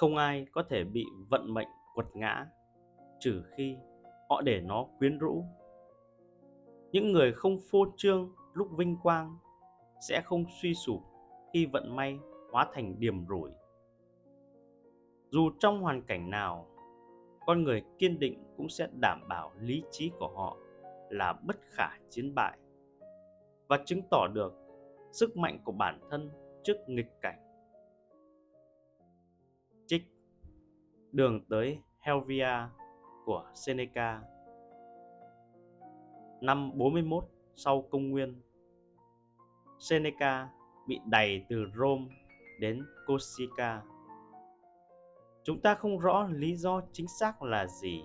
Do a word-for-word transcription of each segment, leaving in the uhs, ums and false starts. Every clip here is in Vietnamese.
Không ai có thể bị vận mệnh quật ngã trừ khi họ để nó quyến rũ. Những người không phô trương lúc vinh quang sẽ không suy sụp khi vận may hóa thành điềm rủi. Dù trong hoàn cảnh nào, con người kiên định cũng sẽ đảm bảo lý trí của họ là bất khả chiến bại và chứng tỏ được sức mạnh của bản thân trước nghịch cảnh. Trích Đường tới Helvia của Seneca. Năm bốn mươi mốt sau công nguyên, Seneca bị đày từ Rome đến Corsica. Chúng ta không rõ lý do chính xác là gì,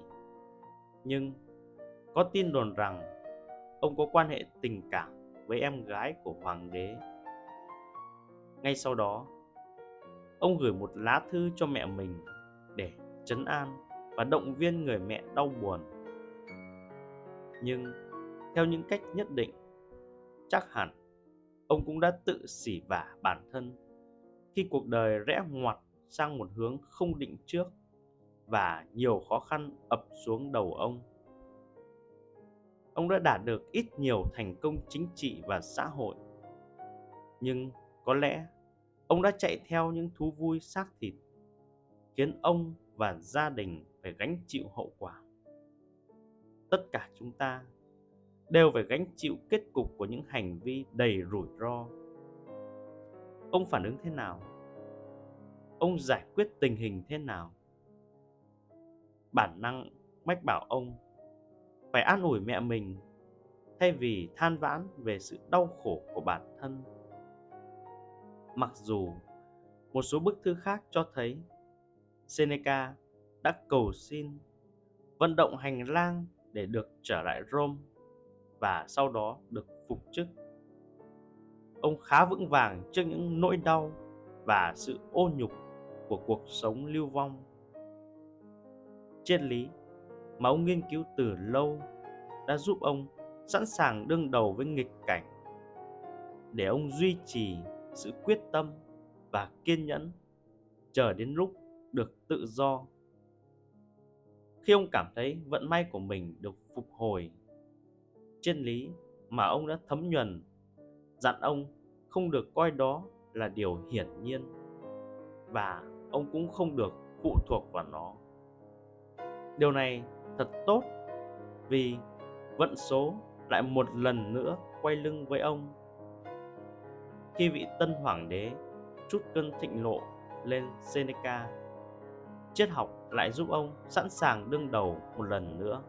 nhưng có tin đồn rằng ông có quan hệ tình cảm với em gái của hoàng đế. Ngay sau đó, ông gửi một lá thư cho mẹ mình để trấn an và động viên người mẹ đau buồn. Nhưng theo những cách nhất định, chắc hẳn ông cũng đã tự xỉ vả bản thân khi cuộc đời rẽ ngoặt sang một hướng không định trước và nhiều khó khăn ập xuống đầu ông. Ông đã đạt được ít nhiều thành công chính trị và xã hội, nhưng có lẽ ông đã chạy theo những thú vui xác thịt, khiến ông và gia đình phải gánh chịu hậu quả. Tất cả chúng ta đều phải gánh chịu kết cục của những hành vi đầy rủi ro. Ông phản ứng thế nào? Ông giải quyết tình hình thế nào? Bản năng mách bảo ông phải an ủi mẹ mình thay vì than vãn về sự đau khổ của bản thân. Mặc dù một số bức thư khác cho thấy Seneca đã cầu xin vận động hành lang để được trở lại Rome và sau đó được phục chức. Ông khá vững vàng trước những nỗi đau và sự ô nhục của cuộc sống lưu vong. Triết lý mà ông nghiên cứu từ lâu đã giúp ông sẵn sàng đương đầu với nghịch cảnh, để ông duy trì sự quyết tâm và kiên nhẫn chờ đến lúc được tự do. Khi ông cảm thấy vận may của mình được phục hồi, triết lý mà ông đã thấm nhuần dặn ông không được coi đó là điều hiển nhiên, và ông cũng không được phụ thuộc vào nó. Điều này thật tốt, vì vận số lại một lần nữa quay lưng với ông. Khi vị tân hoàng đế trút cơn thịnh nộ lên Seneca, triết học lại giúp ông sẵn sàng đương đầu một lần nữa.